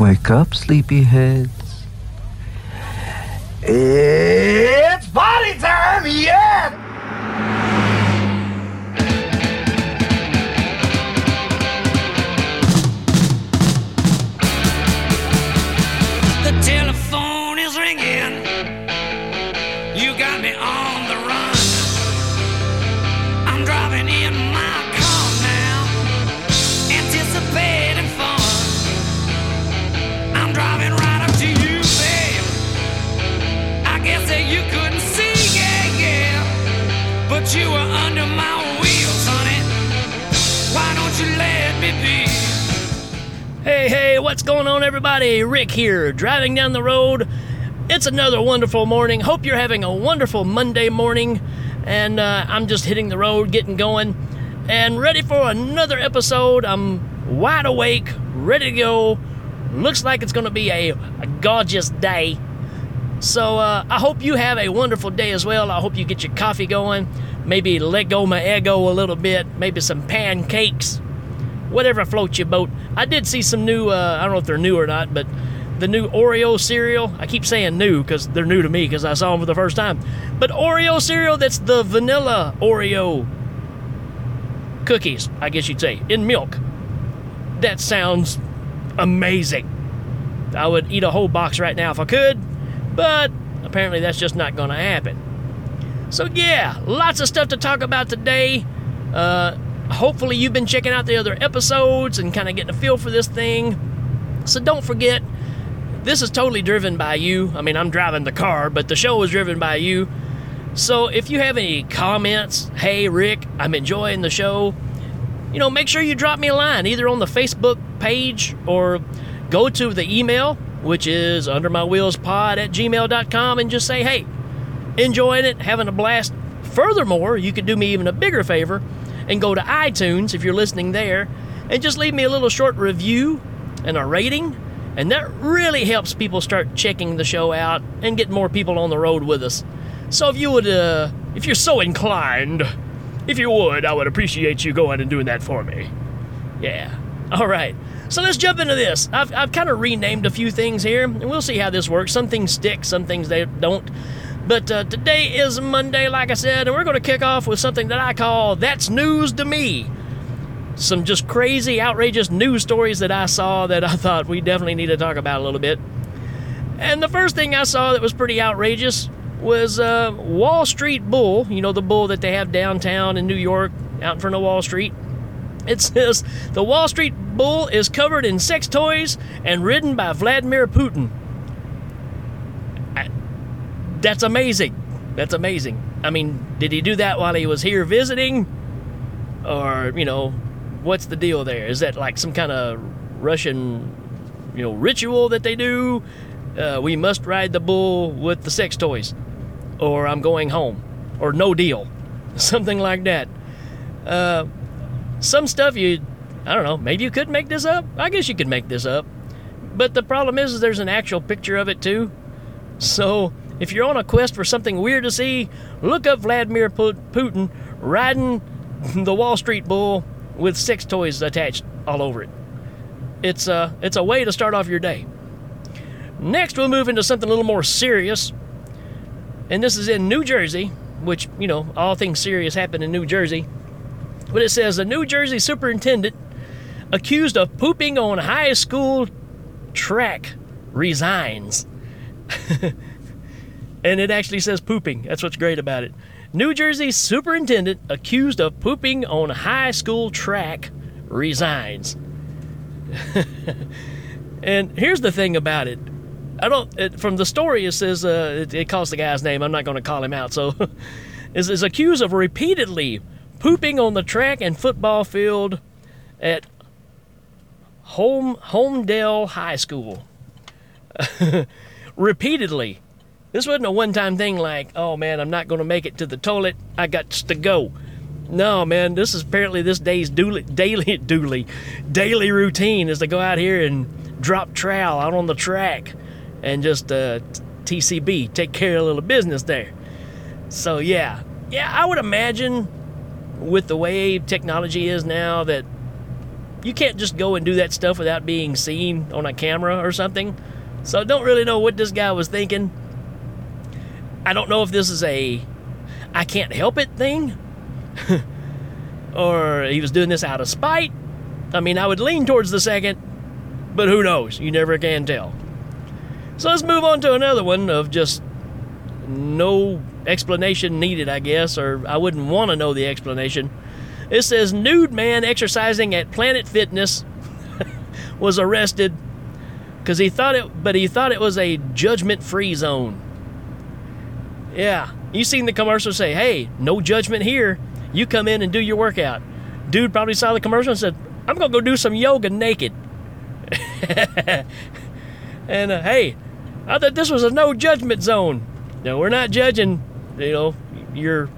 Wake up, sleepyheads. It's party time, yes! The telephone is ringing. You got me on the run. I'm driving in my car now, anticipating fun. I'm driving right up to you, babe. I guess that you couldn't see, yeah, yeah. But you were under my wheels, honey. Why don't you let me be? Hey, what's going on, everybody? Rick here, driving down the road. It's another wonderful morning. Hope you're having a wonderful Monday morning. And I'm just hitting the road, getting going, and ready for another episode. I'm wide awake, ready to go. Looks like it's going to be a gorgeous day. So I hope you have a wonderful day as well. I hope you get your coffee going. Maybe let go my ego a little bit. Maybe some pancakes. Whatever floats your boat. I did see some new, I don't know if they're new or not, but the new Oreo cereal. I keep saying new because they're new to me because I saw them for the first time. But Oreo cereal, that's the vanilla Oreo cookies, I guess you'd say, in milk. That sounds amazing. I would eat a whole box right now if I could, but apparently that's just not going to happen. So yeah, lots of stuff to talk about today. Hopefully you've been checking out the other episodes and kind of getting a feel for this thing. So don't forget, this is totally driven by you. I mean, I'm driving the car, but the show is driven by you. So if you have any comments, hey, Rick, I'm enjoying the show, make sure you drop me a line, either on the Facebook page or go to the email, which is undermywheelspod@gmail.com, and just say, hey, enjoying it, having a blast. Furthermore, you could do me even a bigger favor and go to iTunes if you're listening there and just leave me a little short review and a rating, and that really helps people start checking the show out and get more people on the road with us. So if you would, if you're so inclined, if you would, I would appreciate you going and doing that for me. Yeah. All right. So let's jump into this. I've kind of renamed a few things here, and we'll see how this works. Some things stick, some things they don't. But today is Monday, like I said, and we're going to kick off with something that I call That's News to Me. Some just crazy, outrageous news stories that I saw that I thought we definitely need to talk about a little bit. And the first thing I saw that was pretty outrageous was Wall Street Bull, the bull that they have downtown in New York, out in front of Wall Street. It says, the Wall Street Bull is covered in sex toys and ridden by Vladimir Putin. That's amazing. That's amazing. I mean, did he do that while he was here visiting? Or, what's the deal there? Is that like some kind of Russian, ritual that they do? We must ride the bull with the sex toys, or I'm going home, or no deal, something like that. Some stuff I don't know. Maybe you could make this up. I guess you could make this up, but the problem is there's an actual picture of it too. So if you're on a quest for something weird to see, look up Vladimir Putin riding the Wall Street Bull with sex toys attached all over it. It's a way to start off your day. Next, we'll move into something a little more serious. And this is in New Jersey, which, all things serious happen in New Jersey. But it says, a New Jersey superintendent accused of pooping on high school track resigns. And it actually says pooping. That's what's great about it. New Jersey superintendent accused of pooping on high school track resigns. And here's the thing about it. From the story, it says, it calls the guy's name. I'm not going to call him out. So it is accused of repeatedly pooping on the track and football field at Homedale High School. Repeatedly. This wasn't a one-time thing like, oh, man, I'm not going to make it to the toilet. I got to go. No, man, this is apparently this day's daily routine is to go out here and drop trowel out on the track and just TCB, take care of a little business there. So, yeah. Yeah, I would imagine with the way technology is now that you can't just go and do that stuff without being seen on a camera or something. So I don't really know what this guy was thinking. I don't know if this is a I can't help it thing or he was doing this out of spite. I mean, I would lean towards the second, but who knows? You never can tell. So let's move on to another one of just no explanation needed, I guess, or I wouldn't want to know the explanation. It says, nude man exercising at Planet Fitness was arrested because he thought it was a judgment-free zone. Yeah, you seen the commercial say, hey, no judgment here. You come in and do your workout. Dude probably saw the commercial and said, I'm going to go do some yoga naked. And, hey, I thought this was a no-judgment zone. No, we're not judging, you know, your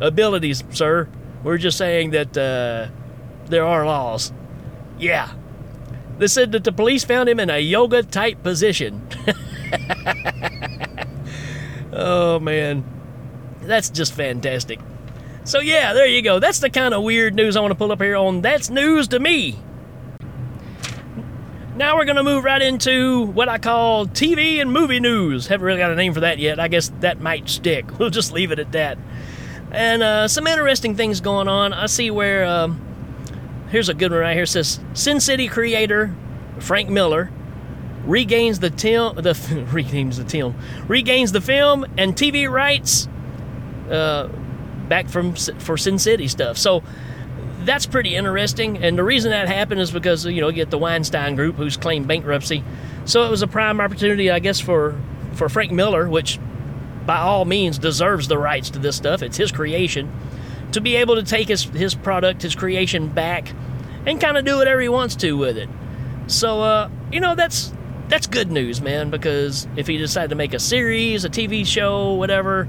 abilities, sir. We're just saying that there are laws. Yeah. They said that the police found him in a yoga-type position. Oh, man. That's just fantastic. So, yeah, there you go. That's the kind of weird news I want to pull up here on That's News to Me. Now we're going to move right into what I call TV and movie news. Haven't really got a name for that yet. I guess that might stick. We'll just leave it at that. And some interesting things going on. I see where, here's a good one right here. It says, Sin City creator Frank Miller regains the film and TV rights back for Sin City stuff. So that's pretty interesting. And the reason that happened is because, you know, you get the Weinstein Group who's claimed bankruptcy. So it was a prime opportunity, I guess, for Frank Miller, which by all means deserves the rights to this stuff. It's his creation, to be able to take his product, his creation back and kind of do whatever he wants to with it. So, you know, that's good news, man, because if he decided to make a series, a TV show, whatever,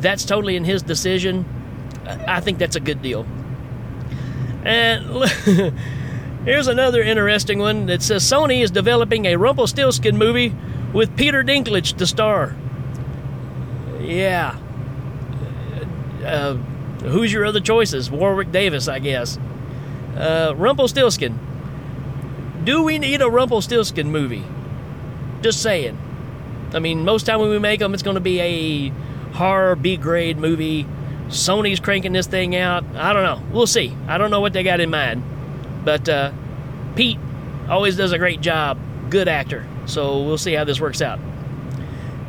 that's totally in his decision. I think that's a good deal. And here's another interesting one that says Sony is developing a Rumpelstiltskin movie with Peter Dinklage to star. Yeah. Who's your other choices? Warwick Davis, I guess. Rumpelstiltskin. Do we need a Rumpelstiltskin movie? Just saying. I mean, most time when we make them, it's going to be a horror B-grade movie. Sony's cranking this thing out. I don't know. We'll see. I don't know what they got in mind. But Pete always does a great job. Good actor. So we'll see how this works out.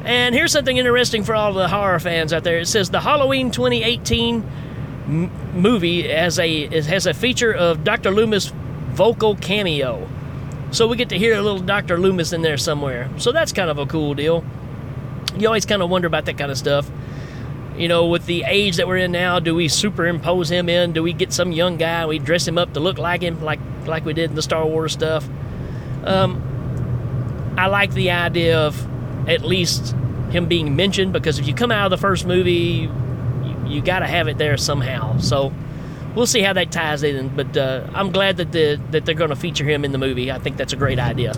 And here's something interesting for all the horror fans out there. It says the Halloween 2018 movie has a feature of Dr. Loomis' vocal cameo. So we get to hear a little Dr. Loomis in there somewhere. So that's kind of a cool deal. You always kind of wonder about that kind of stuff. You know, with the age that we're in now, do we superimpose him in? Do we get some young guy and we dress him up to look like him, like we did in the Star Wars stuff? I like the idea of at least him being mentioned, because if you come out of the first movie, you got to have it there somehow. So we'll see how that ties in. But I'm glad that they're going to feature him in the movie. I think that's a great idea.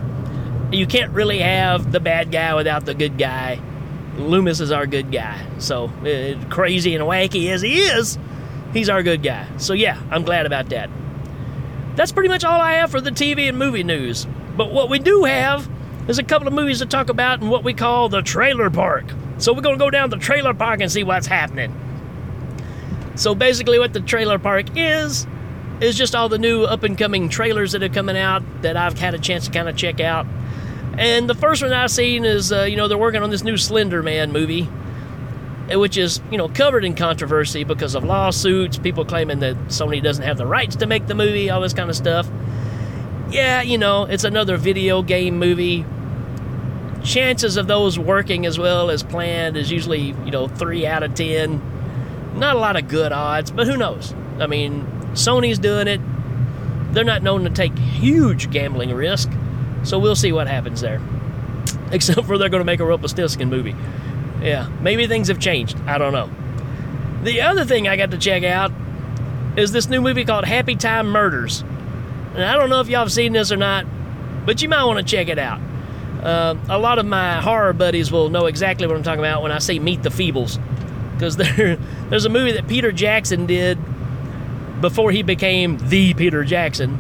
You can't really have the bad guy without the good guy. Loomis is our good guy. So crazy and wacky as he is, he's our good guy. So yeah, I'm glad about that. That's pretty much all I have for the TV and movie news. But what we do have, there's a couple of movies to talk about in what we call the trailer park. So we're going to go down the trailer park and see what's happening. So basically what the trailer park is just all the new up-and-coming trailers that are coming out that I've had a chance to kind of check out. And the first one I've seen is, you know, they're working on this new Slender Man movie, which is, you know, covered in controversy because of lawsuits, people claiming that Sony doesn't have the rights to make the movie, all this kind of stuff. Yeah, you know, it's another video game movie. Chances of those working as well as planned is usually, you know, 3 out of 10. Not a lot of good odds, but who knows? I mean, Sony's doing it. They're not known to take huge gambling risk, so we'll see what happens there. Except for they're going to make a Rumpelstiltskin movie. Yeah, maybe things have changed. I don't know. The other thing I got to check out is this new movie called Happy Time Murders. And I don't know if y'all have seen this or not, but you might want to check it out. A lot of my horror buddies will know exactly what I'm talking about when I say Meet the Feebles. Because there's a movie that Peter Jackson did before he became the Peter Jackson.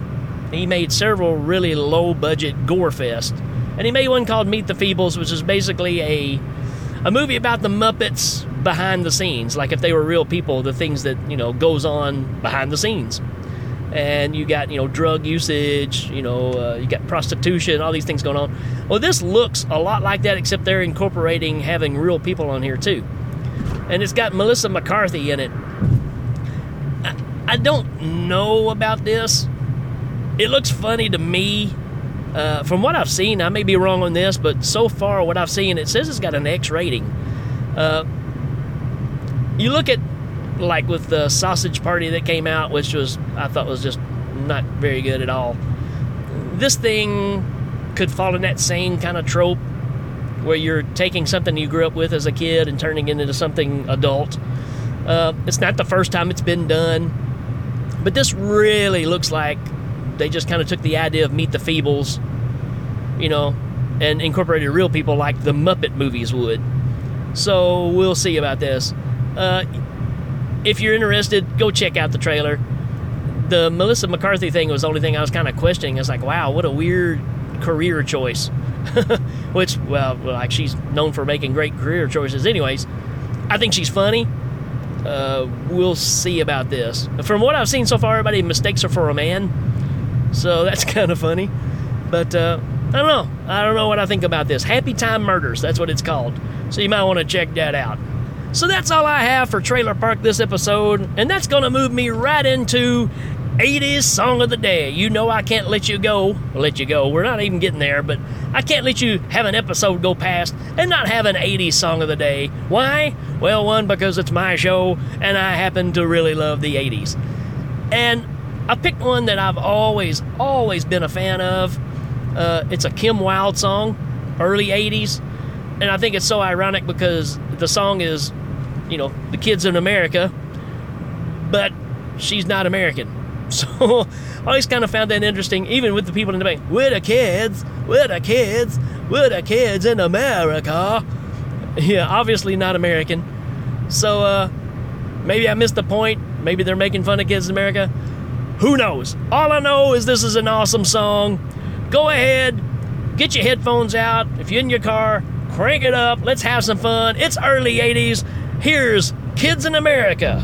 He made several really low-budget gore fests. And he made one called Meet the Feebles, which is basically a movie about the Muppets behind the scenes, like if they were real people, the things that, you know, goes on behind the scenes. And you got, you know, drug usage, you know, you got prostitution, all these things going on. Well, this looks a lot like that, except they're incorporating having real people on here too. And it's got Melissa McCarthy in it. I don't know about this. It looks funny to me. From what I've seen, I may be wrong on this, but so far what I've seen, it says it's got an X rating. You look at, like, with the Sausage Party that came out, which was, I thought was just not very good at all. This thing could fall in that same kind of trope where you're taking something you grew up with as a kid and turning it into something adult. It's not the first time it's been done, but this really looks like they just kind of took the idea of Meet the Feebles, you know, and incorporated real people like the Muppet movies would. So we'll see about this. If you're interested, go check out the trailer. The Melissa McCarthy thing was the only thing I was kind of questioning. I was like, wow, what a weird career choice. Which, well, like, she's known for making great career choices anyways. I think she's funny. We'll see about this. From what I've seen so far, everybody mistakes her for a man. So that's kind of funny. But I don't know. I don't know what I think about this. Happy Time Murders, that's what it's called. So you might want to check that out. So that's all I have for Trailer Park this episode, and that's going to move me right into 80s Song of the Day. You know I can't let you go. Let you go. We're not even getting there, but I can't let you have an episode go past and not have an 80s Song of the Day. Why? Well, one, because it's my show, and I happen to really love the 80s. And I picked one that I've always been a fan of. It's a Kim Wilde song, early 80s, and I think it's so ironic because the song is, you know, the Kids in America, but she's not American. So I always kind of found that interesting, even with the people in the bank. We're the kids in America. Yeah, obviously not American. So maybe I missed the point. Maybe they're making fun of Kids in America. Who knows? All I know is this is an awesome song. Go ahead, get your headphones out. If you're in your car, crank it up. Let's have some fun. It's early 80s. Here's Kids in America.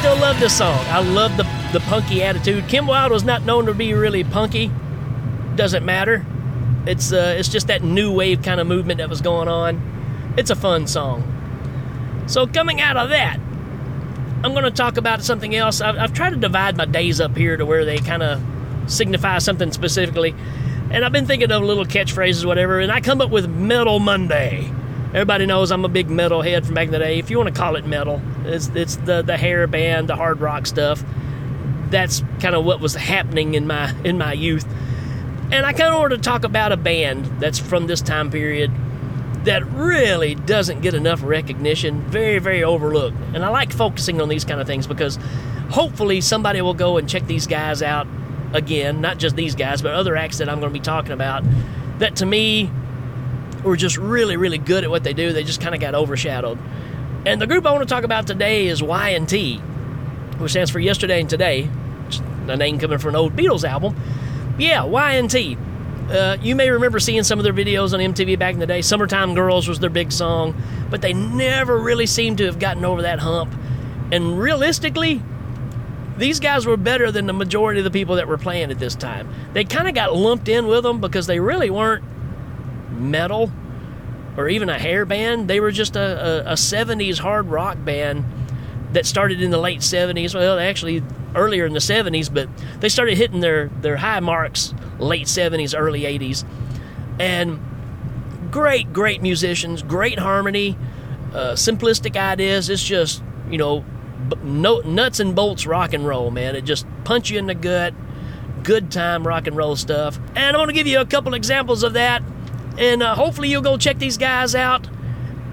still love this song. I love the punky attitude. Kim Wilde was not known to be really punky. Doesn't matter. It's just that new wave kind of movement that was going on. It's a fun song. So coming out of that, I'm going to talk about something else. I've tried to divide my days up here to where they kind of signify something specifically. And I've been thinking of little catchphrases, whatever, and I come up with Metal Monday. Everybody knows I'm a big metal head from back in the day. If you want to call it metal, it's the hair band, the hard rock stuff. That's kind of what was happening in my youth. And I kind of wanted to talk about a band that's from this time period that really doesn't get enough recognition, very, very overlooked. And I like focusing on these kind of things because hopefully somebody will go and check these guys out again, not just these guys, but other acts that I'm going to be talking about that to me were just really, really good at what they do. They just kind of got overshadowed. And the group I want to talk about today is Y&T, which stands for Yesterday and Today, a name coming from an old Beatles album. Yeah, Y&T. You may remember seeing some of their videos on MTV back in the day. Summertime Girls was their big song, but they never really seemed to have gotten over that hump. And realistically, these guys were better than the majority of the people that were playing at this time. They kind of got lumped in with them because they really weren't metal or even a hair band. They were just a 70s hard rock band that started in the late 70s. Well, actually earlier in the 70s, but they started hitting their high marks late 70s, early 80s. And great musicians, great harmony, simplistic ideas. It's just, you know, nuts and bolts rock and roll, man. It just punch you in the gut, good time rock and roll stuff. And I'm going to give you a couple examples of that. And hopefully you'll go check these guys out.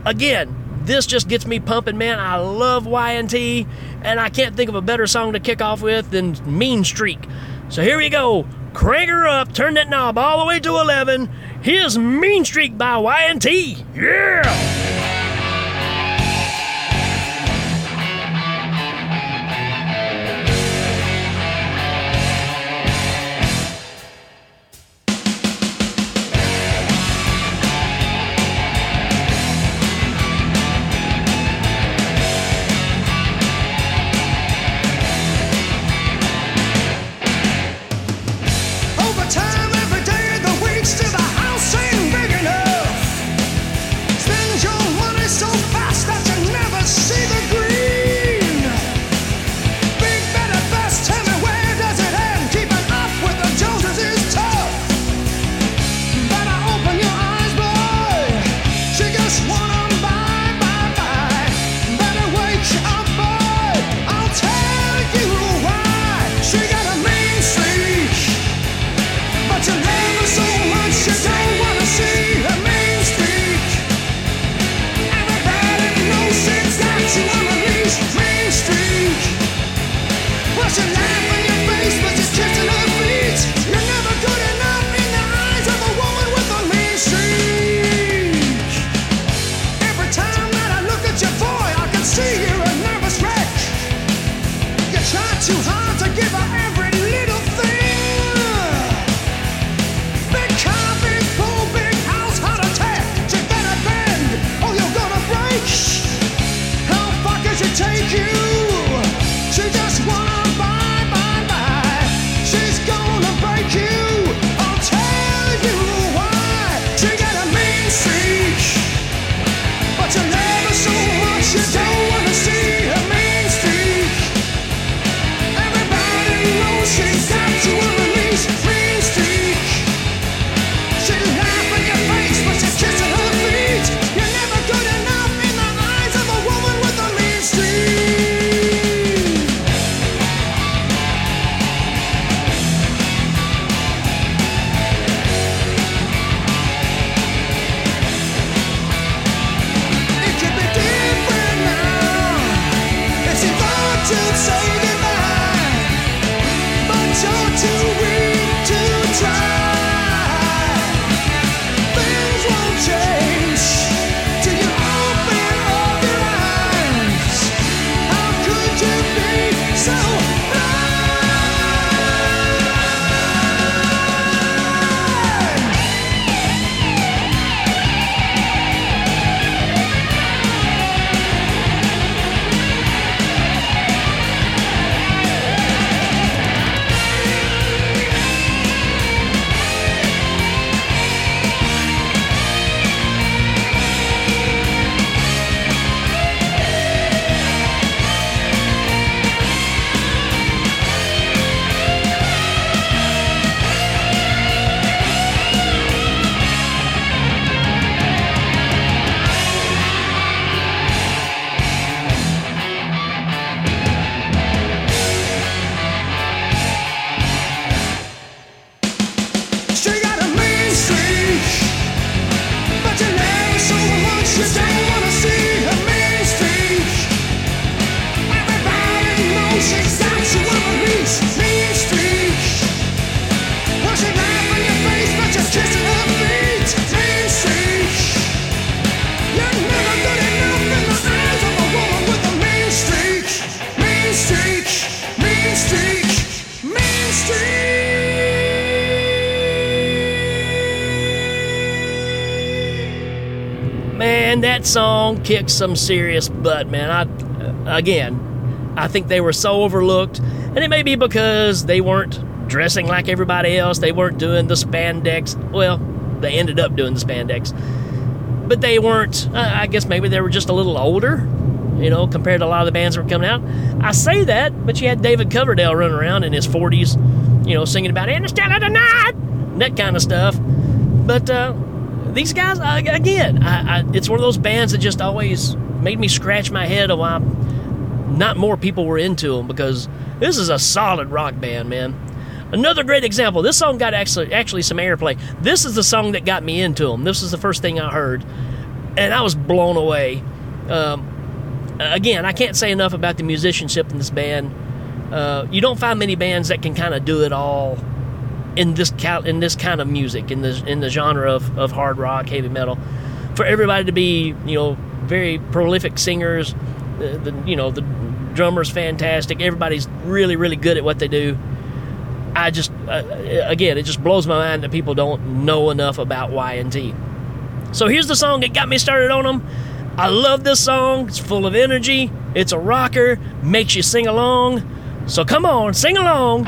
Again, this just gets me pumping, man. I love Y&T, and I can't think of a better song to kick off with than Mean Streak. So here we go. Crank her up. Turn that knob all the way to 11. Here's Mean Streak by Y&T. Yeah! Man, that song kicks some serious butt, man. I think they were so overlooked, and it may be because they weren't dressing like everybody else. They weren't doing the spandex. Well, they ended up doing the spandex. But they weren't, I guess maybe they were just a little older, you know, compared to a lot of the bands that were coming out. I say that, but you had David Coverdale running around in his 40s, you know, singing about Interstellar Tonight, that kind of stuff. But these guys, again, it's one of those bands that just always made me scratch my head of why not more people were into them, because this is a solid rock band, man. Another great example. This song got actually some airplay. This is the song that got me into them. This is the first thing I heard, and I was blown away. Again, I can't say enough about the musicianship in this band. You don't find many bands that can kind of do it all in this kind of music, in the genre of hard rock, heavy metal. For everybody to be, you know, very prolific singers, the drummer's fantastic. Everybody's really, really good at what they do. I just, again, it just blows my mind that people don't know enough about Y&T. So here's the song that got me started on them. I love this song. It's full of energy. It's a rocker. Makes you sing along. So come on, sing along.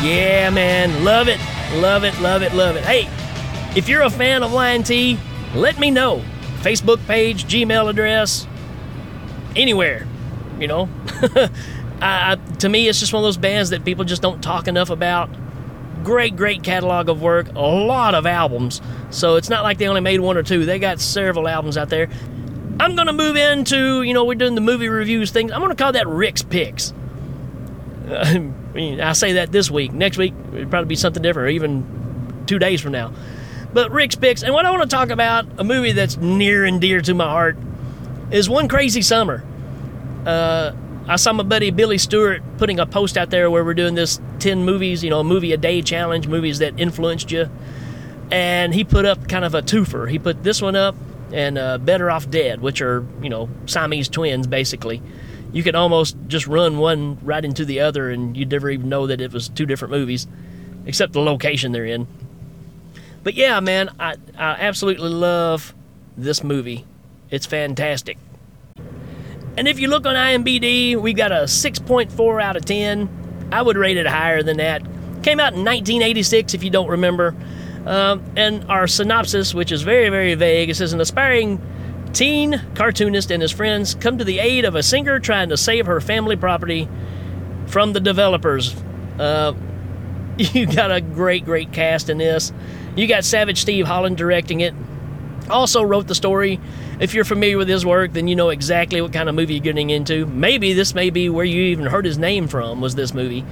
Yeah, man. Love it. Love it. Love it. Love it. Hey, if you're a fan of Lion Tea, let me know. Facebook page, Gmail address, anywhere, you know. To me, it's just one of those bands that people just don't talk enough about. Great, great catalog of work, a lot of albums. So it's not like they only made one or two. They got several albums out there. I'm going to move into, you know, we're doing the movie reviews thing. I'm going to call that Rick's Picks. I say that this week. Next week, it'll probably be something different, or even 2 days from now. But Rick's Picks, and what I want to talk about, a movie that's near and dear to my heart, is One Crazy Summer. I saw my buddy Billy Stewart putting a post out there where we're doing this 10 movies, you know, movie a day challenge, movies that influenced you. And he put up kind of a twofer. He put this one up and Better Off Dead, which are, you know, Siamese twins, basically. You could almost just run one right into the other and you'd never even know that it was two different movies, except the location they're in. But yeah, man, I absolutely love this movie. It's fantastic. And if you look on IMDb, we got a 6.4 out of 10. I would rate it higher than that. Came out in 1986, if you don't remember. And our synopsis, which is very, very vague, it says, an aspiring teen cartoonist and his friends come to the aid of a singer trying to save her family property from the developers. You got a great, great cast in this. You got Savage Steve Holland directing it. Also wrote the story. If you're familiar with his work, then you know exactly what kind of movie you're getting into. Maybe this may be where you even heard his name from, was this movie.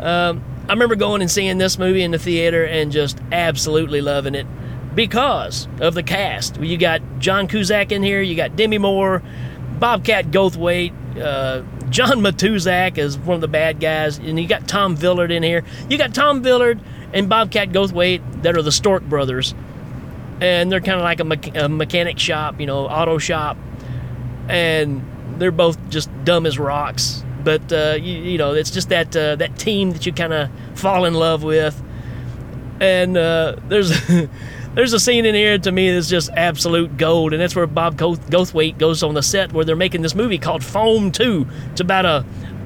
I remember going and seeing this movie in the theater and just absolutely loving it because of the cast. You got John Cusack in here. You got Demi Moore, Bobcat Goldthwait, John Matuszak is one of the bad guys. And you got Tom Villard in here. You got Tom Villard and Bobcat Goldthwait that are the Stork brothers, and they're kind of like a mechanic shop, you know, auto shop, and they're both just dumb as rocks, but you know, it's just that that team that you kind of fall in love with. And there's a scene in here to me that's just absolute gold, and that's where Bob Goldthwait goes on the set where they're making this movie called Foam 2. It's about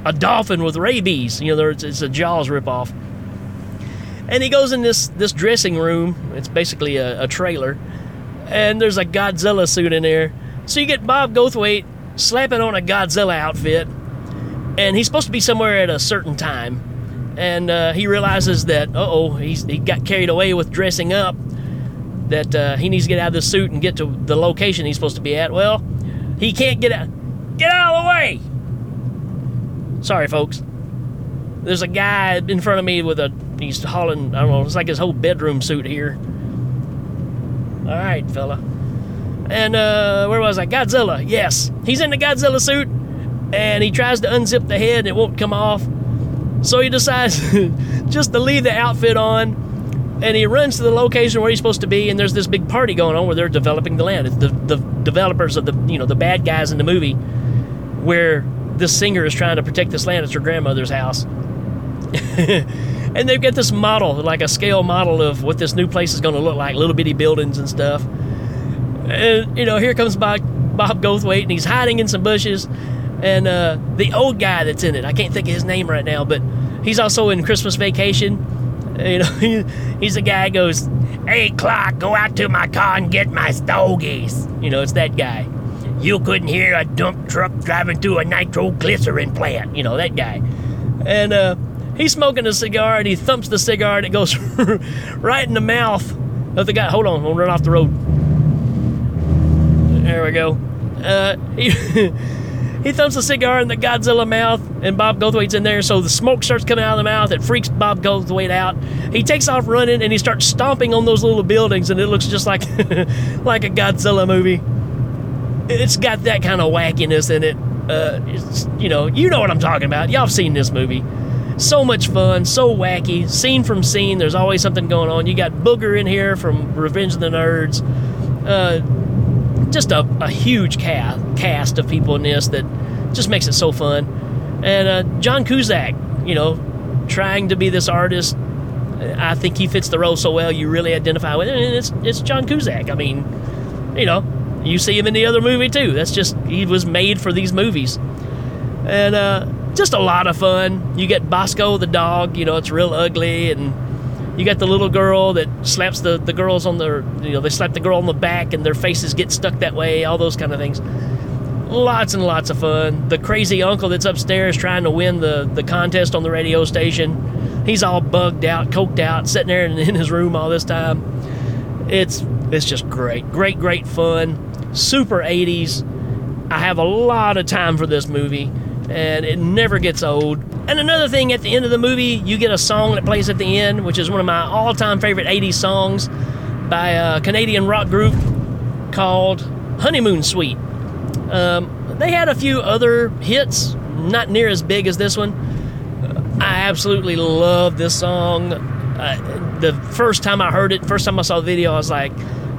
a dolphin with rabies, you know, it's a Jaws ripoff. And he goes in this dressing room. It's basically a trailer. And there's a Godzilla suit in there. So you get Bob Goldthwait slapping on a Godzilla outfit. And he's supposed to be somewhere at a certain time. And he realizes that, he got carried away with dressing up. That he needs to get out of the suit and get to the location he's supposed to be at. Well, he can't get out. Get out of the way! Sorry, folks. There's a guy in front of me with he's hauling, I don't know, it's like his whole bedroom suit here. All right, fella. And where was I? Godzilla, yes. He's in the Godzilla suit, and he tries to unzip the head, and it won't come off. So he decides just to leave the outfit on, and he runs to the location where he's supposed to be, and there's this big party going on where they're developing the land. It's the developers of the, you know, the bad guys in the movie, where this singer is trying to protect this land. It's her grandmother's house. And they've got this model, like a scale model of what this new place is going to look like, little bitty buildings and stuff. And, you know, here comes Bob Goldthwait, and he's hiding in some bushes. And the old guy that's in it, I can't think of his name right now, but he's also in Christmas Vacation. You know, he's the guy that goes, 8 o'clock, go out to my car and get my stogies. You know, it's that guy. You couldn't hear a dump truck driving through a nitroglycerin plant. You know, that guy. And, he's smoking a cigar, and he thumps the cigar, and it goes right in the mouth of the guy. Hold on, I'm gonna run off the road. There we go. He thumps the cigar in the Godzilla mouth, and Bob Goldthwait's in there, so the smoke starts coming out of the mouth. It freaks Bob Goldthwait out. He takes off running, and he starts stomping on those little buildings, and it looks just like like a Godzilla movie. It's got that kind of wackiness in it. It's, you know what I'm talking about. Y'all have seen this movie. So much fun, so wacky. Scene from scene, there's always something going on. You got Booger in here from Revenge of the Nerds. Just a huge cast of people in this that just makes it so fun. And John Cusack, you know, trying to be this artist. I think he fits the role so well, you really identify with it. And it's John Cusack. I mean, you know, you see him in the other movie too. That's just, he was made for these movies. And just a lot of fun. You get Bosco the dog, you know, it's real ugly, and you got the little girl that slaps the girls on their, you know, they slap the girl on the back and their faces get stuck that way, all those kind of things. Lots and lots of fun. The crazy uncle that's upstairs trying to win the contest on the radio station. He's all bugged out, coked out, sitting there in his room all this time. It's just great. Great, great fun. Super 80s. I have a lot of time for this movie, and it never gets old. And another thing, at the end of the movie, you get a song that plays at the end, which is one of my all-time favorite 80s songs by a Canadian rock group called Honeymoon Suite. They had a few other hits, not near as big as this one. I absolutely love this song. The first time I heard it, first time I saw the video, I was like,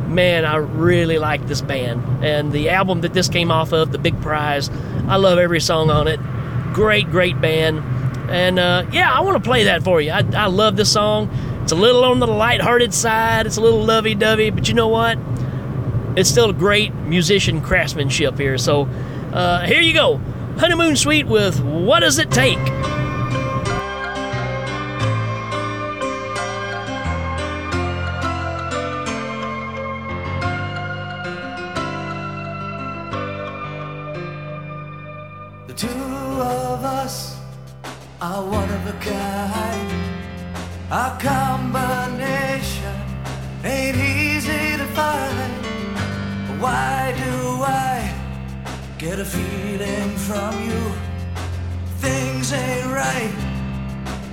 man, I really like this band. And the album that this came off of, The Big Prize, I love every song on it. Great, great band. And yeah, I want to play that for you. I love this song. It's a little on the lighthearted side. It's a little lovey-dovey, but you know what? It's still great musician craftsmanship here. So here you go. Honeymoon Suite with What Does It Take? The two of us are one of a kind. Our combination ain't easy to find. Why do I get a feeling from you? Things ain't right.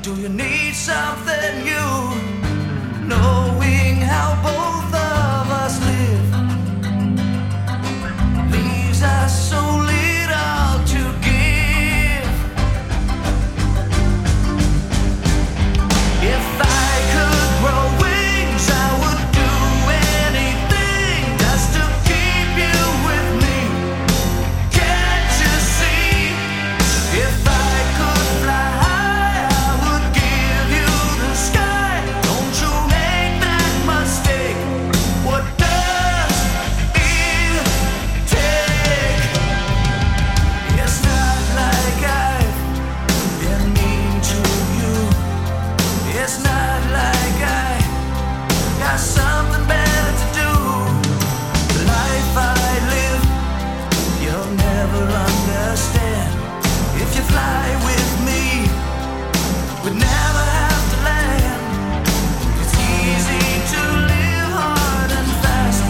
Do you need something new? Knowing how both of us live leaves us so little to give. If I could grow wings, I would do anything just to you with me. Can't you see? If I could fly high, I would give you the sky. Don't you make that mistake. What does it take? It's not like I've been mean to you. It's not like I got something better to do. If I live, you'll never understand. If you fly with me, we'd never have to land. It's easy to live hard and fast,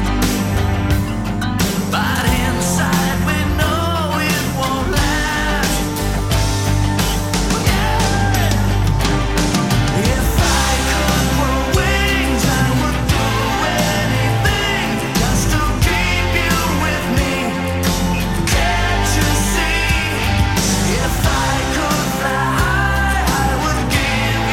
but inside we know it won't last. Yeah. If I could grow wings, I would do anything just to keep you with me. Can't you see? If I could fly high, I would give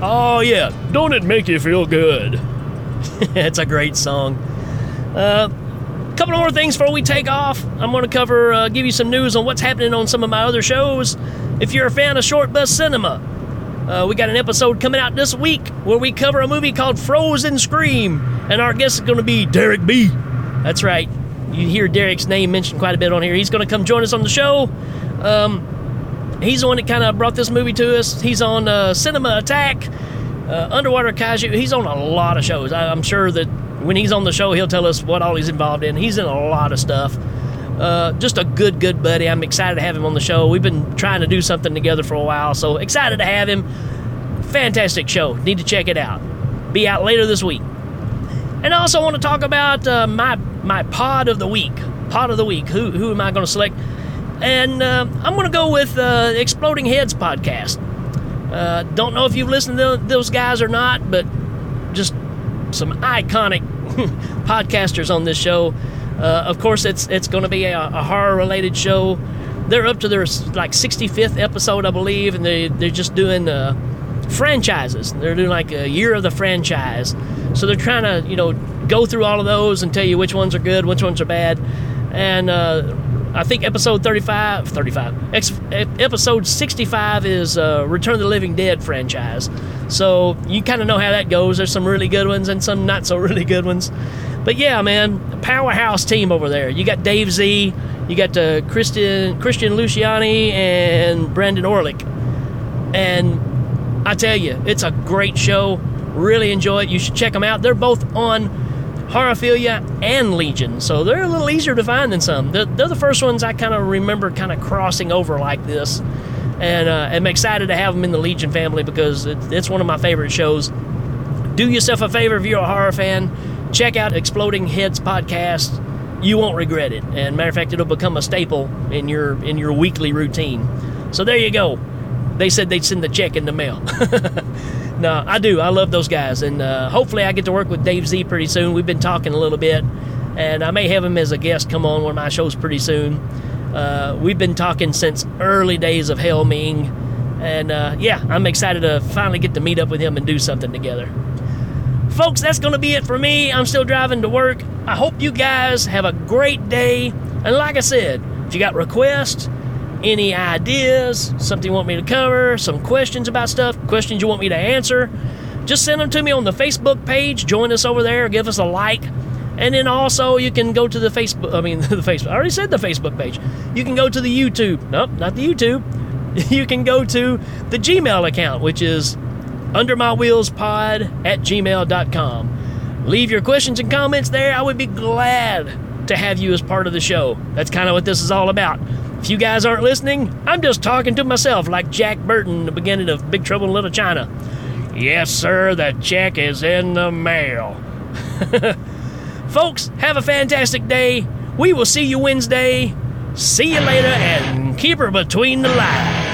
Oh yeah, don't it make you feel good? It's a great song. Couple more things before we take off. I'm going to cover, give you some news on what's happening on some of my other shows. If you're a fan of Short Bus Cinema, we got an episode coming out this week where we cover a movie called Frozen Scream, and our guest is going to be Derek B. That's right. You hear Derek's name mentioned quite a bit on here. He's going to come join us on the show. He's the one that kind of brought this movie to us. He's on Cinema Attack, Underwater Kaiju. He's on a lot of shows. I'm sure that when he's on the show, he'll tell us what all he's involved in. He's in a lot of stuff. Just a good buddy. I'm excited to have him on the show. We've been trying to do something together for a while, so excited to have him. Fantastic show. Need to check it out. Be out later this week. And I also want to talk about my pod of the week. Pod of the week. Who am I going to select? And I'm going to go with Exploding Heads podcast. Don't know if you've listened to those guys or not, but just some iconic podcasters on this show. Of course, it's going to be a horror-related show. They're up to their, 65th episode, I believe, and they're just doing franchises. They're doing, a year of the franchise. So they're trying to, go through all of those and tell you which ones are good, which ones are bad. And I think episode 65 is Return of the Living Dead franchise. So you kind of know how that goes. There's some really good ones and some not so really good ones. But yeah, man, powerhouse team over there. You got Dave Z, you got Christian Luciani, and Brandon Orlick. And I tell you, it's a great show. Really enjoy it. You should check them out. They're both on Horrophilia and Legion, so they're a little easier to find than some. They're the first ones I kind of remember kind of crossing over like this, and I'm excited to have them in the Legion family because it's one of my favorite shows. Do yourself a favor if you're a horror fan, check out Exploding Heads podcast. You won't regret it, and matter of fact, it'll become a staple in your weekly routine. So there you go. They said they'd send the check in the mail. No, I do. I love those guys, and hopefully I get to work with Dave Z pretty soon. We've been talking a little bit, and I may have him as a guest come on one of my shows pretty soon. We've been talking since early days of Hell Ming, and I'm excited to finally get to meet up with him and do something together. Folks, that's going to be it for me. I'm still driving to work. I hope you guys have a great day, and like I said, if you got requests, any ideas, something you want me to cover, some questions about stuff, questions you want me to answer, just send them to me on the Facebook page. Join us over there. Give us a like. And then also you can go to I already said the Facebook page. You can go to the YouTube. Nope, not the YouTube. You can go to the Gmail account, which is undermywheelspod@gmail.com. Leave your questions and comments there. I would be glad to have you as part of the show. That's kind of what this is all about. If you guys aren't listening, I'm just talking to myself like Jack Burton in the beginning of Big Trouble in Little China. Yes, sir, the check is in the mail. Folks, have a fantastic day. We will see you Wednesday. See you later, and keep her between the lines.